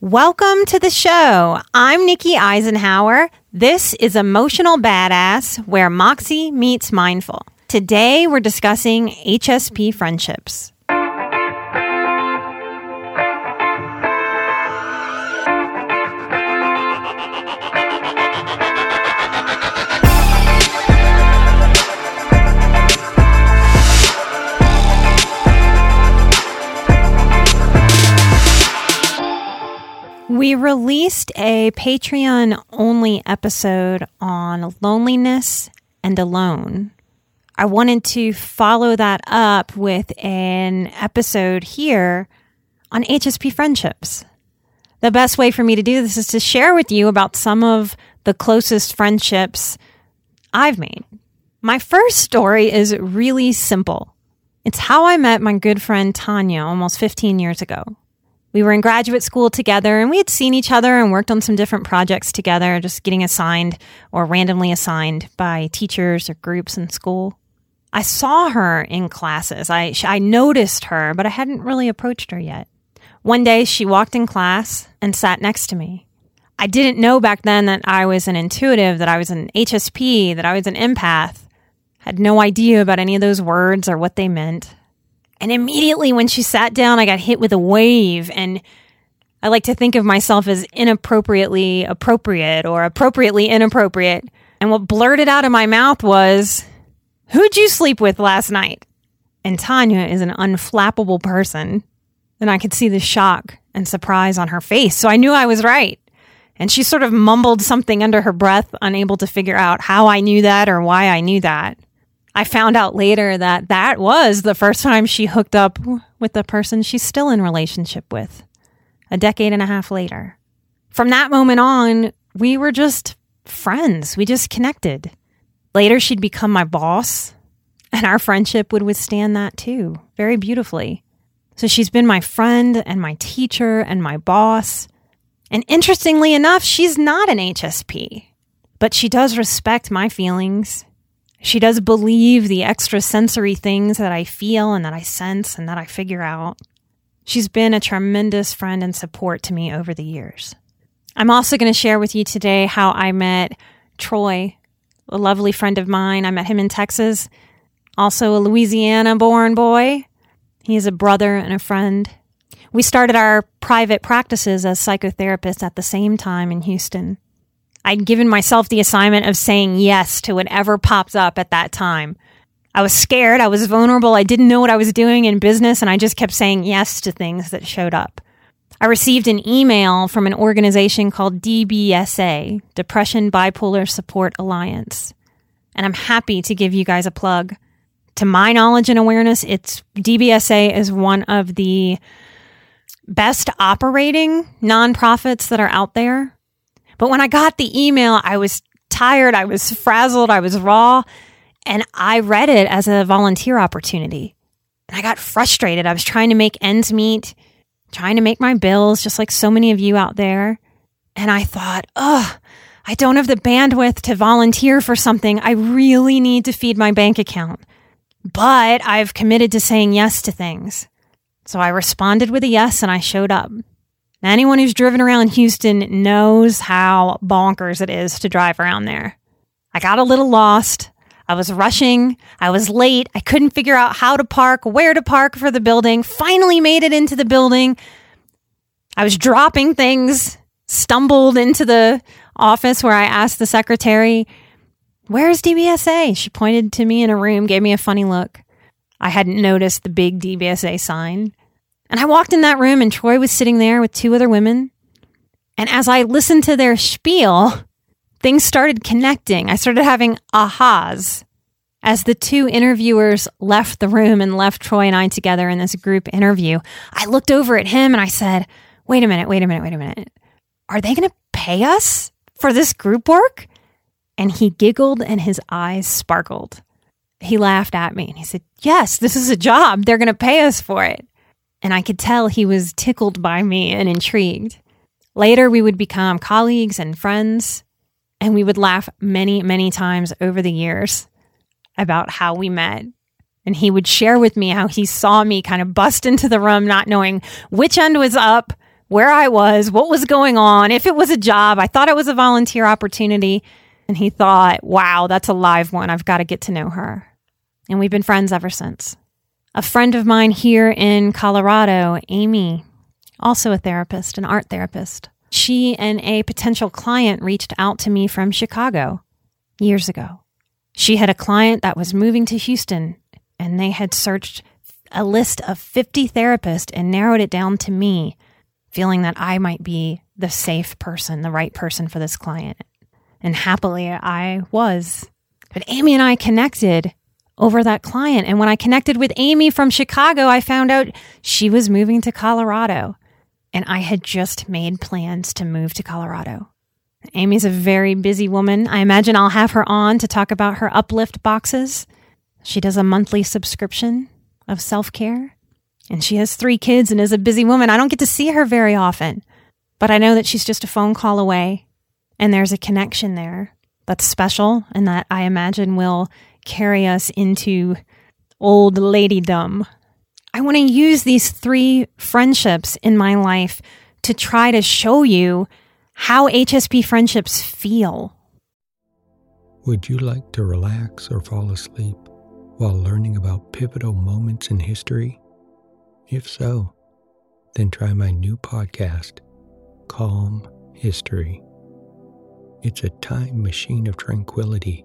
Welcome to the show. I'm Nikki Eisenhower. This is Emotional Badass, where Moxie meets Mindful. Today, we're discussing HSP friendships. We released a Patreon-only episode on loneliness and alone. I wanted to follow that up with an episode here on HSP friendships. The best way for me to do this is to share with you about some of the closest friendships I've made. My first story is really simple. It's how I met my good friend Tanya almost 15 years ago. We were in graduate school together, and we had seen each other and worked on some different projects together, just getting assigned or randomly assigned by teachers or groups in school. I saw her in classes. I noticed her, but I hadn't really approached her yet. One day, she walked in class and sat next to me. I didn't know back then that I was an intuitive, that I was an HSP, that I was an empath. I had no idea about any of those words or what they meant. And immediately when she sat down, I got hit with a wave. And I like to think of myself as inappropriately appropriate or appropriately inappropriate. And what blurted out of my mouth was, "Who'd you sleep with last night?" And Tanya is an unflappable person. And I could see the shock and surprise on her face. So I knew I was right. And she sort of mumbled something under her breath, unable to figure out how I knew that or why I knew that. I found out later that that was the first time she hooked up with the person she's still in relationship with, a decade and a half later. From that moment on, we were just friends. We just connected. Later, she'd become my boss, and our friendship would withstand that too, very beautifully. So she's been my friend and my teacher and my boss. And interestingly enough, she's not an HSP, but she does respect my feelings. She does believe the extrasensory things that I feel and that I sense and that I figure out. She's been a tremendous friend and support to me over the years. I'm also going to share with you today how I met Troy, a lovely friend of mine. I met him in Texas, also a Louisiana-born boy. He is a brother and a friend. We started our private practices as psychotherapists at the same time in Houston. I'd given myself the assignment of saying yes to whatever popped up at that time. I was scared. I was vulnerable. I didn't know what I was doing in business, and I just kept saying yes to things that showed up. I received an email from an organization called DBSA, Depression Bipolar Support Alliance, and I'm happy to give you guys a plug. To my knowledge and awareness, DBSA is one of the best operating nonprofits that are out there. But when I got the email, I was tired, I was frazzled, I was raw, and I read it as a volunteer opportunity. And I got frustrated. I was trying to make ends meet, trying to make my bills, just like so many of you out there. And I thought, I don't have the bandwidth to volunteer for something. I really need to feed my bank account. But I've committed to saying yes to things. So I responded with a yes, and I showed up. Now, anyone who's driven around Houston knows how bonkers it is to drive around there. I got a little lost. I I was rushing. I was late. I couldn't figure out how to park, where to park for the building. Finally made it into the building. I was dropping things, stumbled into the office where I asked the secretary, "Where's DBSA?" She pointed to me in a room, gave me a funny look. I hadn't noticed the big DBSA sign. And I walked in that room and Troy was sitting there with two other women. And as I listened to their spiel, things started connecting. I started having ahas as the two interviewers left the room and left Troy and I together in this group interview. I looked over at him and I said, wait a minute. Are they going to pay us for this group work? And he giggled and his eyes sparkled. He laughed at me and he said, yes, this is a job. They're going to pay us for it. And I could tell he was tickled by me and intrigued. Later, we would become colleagues and friends, and we would laugh many, many times over the years about how we met. And he would share with me how he saw me kind of bust into the room, not knowing which end was up, where I was, what was going on, if it was a job. I thought it was a volunteer opportunity. And he thought, wow, that's a live one. I've got to get to know her. And we've been friends ever since. A friend of mine here in Colorado, Amy, also a therapist, an art therapist, she and a potential client reached out to me from Chicago years ago. She had a client that was moving to Houston, and they had searched a list of 50 therapists and narrowed it down to me, feeling that I might be the safe person, the right person for this client. And happily, I was. But Amy and I connected over that client. And when I connected with Amy from Chicago, I found out she was moving to Colorado. And I had just made plans to move to Colorado. Amy's a very busy woman. I imagine I'll have her on to talk about her uplift boxes. She does a monthly subscription of self-care. And she has 3 kids and is a busy woman. I don't get to see her very often. But I know that she's just a phone call away. And there's a connection there that's special and that I imagine will carry us into old ladydom. I want to use these 3 friendships in my life to try to show you how HSP friendships feel. Would you like to relax or fall asleep while learning about pivotal moments in history? If so, then try my new podcast, Calm History. It's a time machine of tranquility,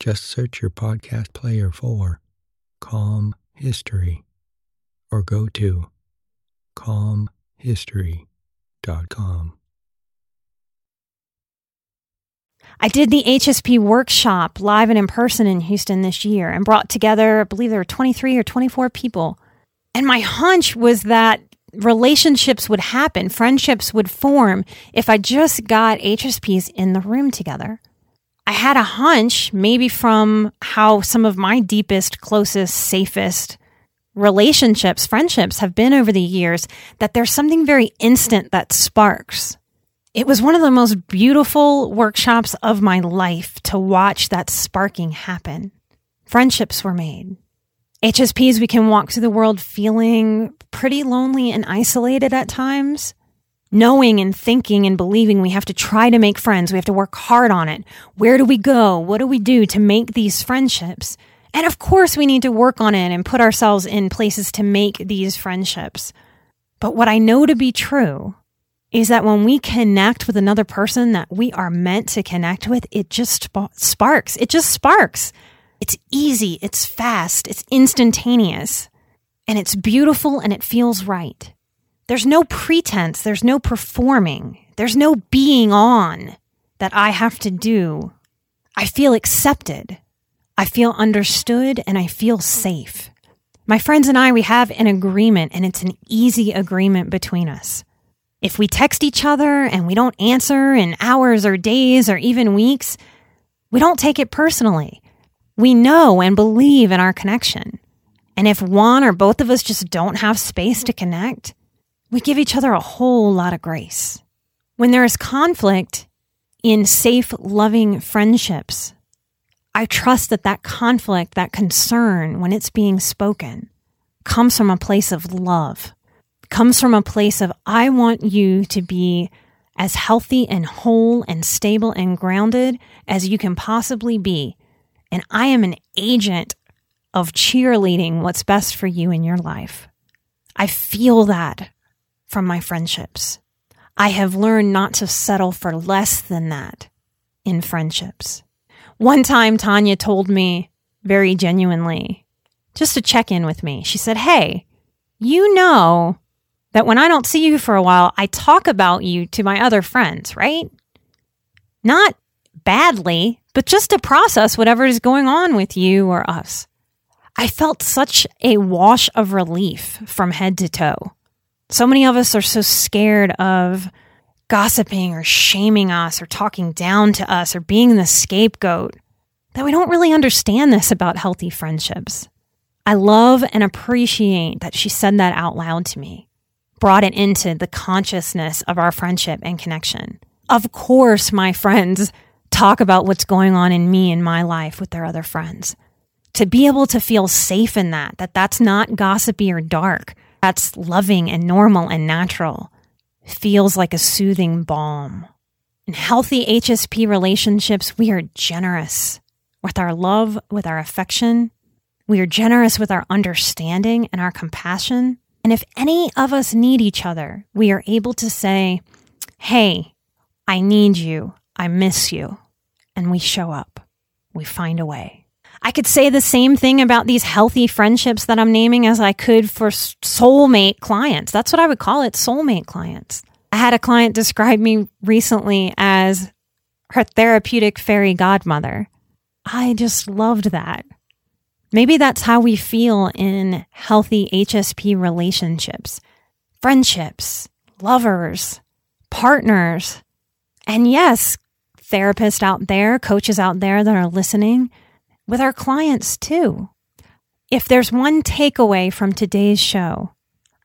Just search your podcast player for Calm History or go to calmhistory.com. I did the HSP workshop live and in person in Houston this year and brought together, I believe there were 23 or 24 people. And my hunch was that relationships would happen, friendships would form if I just got HSPs in the room together. I had a hunch, maybe from how some of my deepest, closest, safest relationships, friendships have been over the years, that there's something very instant that sparks. It was one of the most beautiful workshops of my life to watch that sparking happen. Friendships were made. HSPs, we can walk through the world feeling pretty lonely and isolated at times, knowing and thinking and believing we have to try to make friends. We have to work hard on it. Where do we go? What do we do to make these friendships? And of course, we need to work on it and put ourselves in places to make these friendships. But what I know to be true is that when we connect with another person that we are meant to connect with, it just sparks. It just sparks. It's easy, it's fast, it's instantaneous, and it's beautiful and it feels right. There's no pretense, there's no performing, there's no being on that I have to do. I feel accepted, I feel understood, and I feel safe. My friends and I, we have an agreement, and it's an easy agreement between us. If we text each other and we don't answer in hours or days or even weeks, We don't take it personally. We know and believe in our connection. And if one or both of us just don't have space to connect, we give each other a whole lot of grace. When there is conflict in safe, loving friendships, I trust that that conflict, that concern, when it's being spoken, comes from a place of love, comes from a place of, I want you to be as healthy and whole and stable and grounded as you can possibly be. And I am an agent of cheerleading what's best for you in your life. I feel that from my friendships. I have learned not to settle for less than that in friendships. One time, Tanya told me very genuinely, just to check in with me, she said, hey, you know that when I don't see you for a while, I talk about you to my other friends, right? Not badly, but just to process whatever is going on with you or us. I felt such a wash of relief from head to toe. So many of us are so scared of gossiping or shaming us or talking down to us or being the scapegoat that we don't really understand this about healthy friendships. I love and appreciate that she said that out loud to me, brought it into the consciousness of our friendship and connection. Of course, my friends talk about what's going on in me and my life with their other friends. To be able to feel safe in that, that's not gossipy or dark, that's loving and normal and natural, feels like a soothing balm. In healthy HSP relationships, we are generous with our love, with our affection. We are generous with our understanding and our compassion. And if any of us need each other, we are able to say, hey, I need you. I miss you. And we show up. We find a way. I could say the same thing about these healthy friendships that I'm naming as I could for soulmate clients. That's what I would call it, soulmate clients. I had a client describe me recently as her therapeutic fairy godmother. I just loved that. Maybe that's how we feel in healthy HSP relationships, friendships, lovers, partners, and yes, therapists out there, coaches out there that are listening, with our clients too. If there's one takeaway from today's show,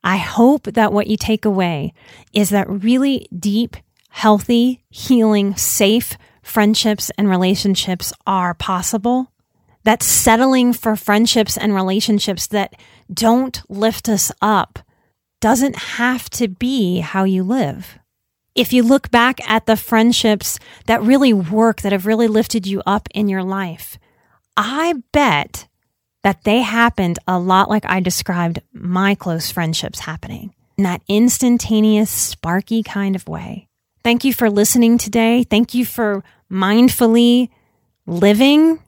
I hope that what you take away is that really deep, healthy, healing, safe friendships and relationships are possible. That settling for friendships and relationships that don't lift us up doesn't have to be how you live. If you look back at the friendships that really work, that have really lifted you up in your life, I bet that they happened a lot like I described my close friendships happening, in that instantaneous, sparky kind of way. Thank you for listening today. Thank you for mindfully living.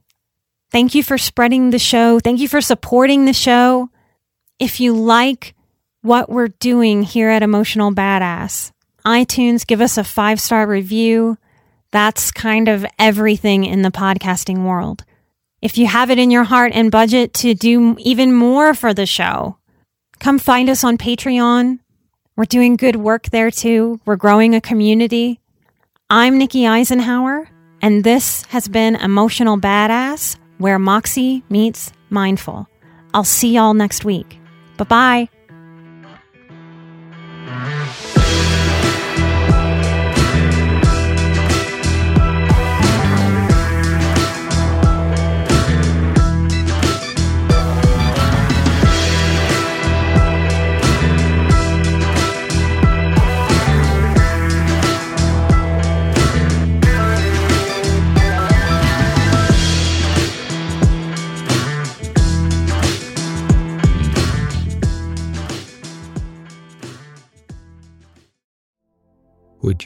Thank you for spreading the show. Thank you for supporting the show. If you like what we're doing here at Emotional Badass, iTunes, give us a 5-star review. That's kind of everything in the podcasting world. If you have it in your heart and budget to do even more for the show, come find us on Patreon. We're doing good work there too. We're growing a community. I'm Nikki Eisenhower, and this has been Emotional Badass, where Moxie meets Mindful. I'll see y'all next week. Bye-bye. Would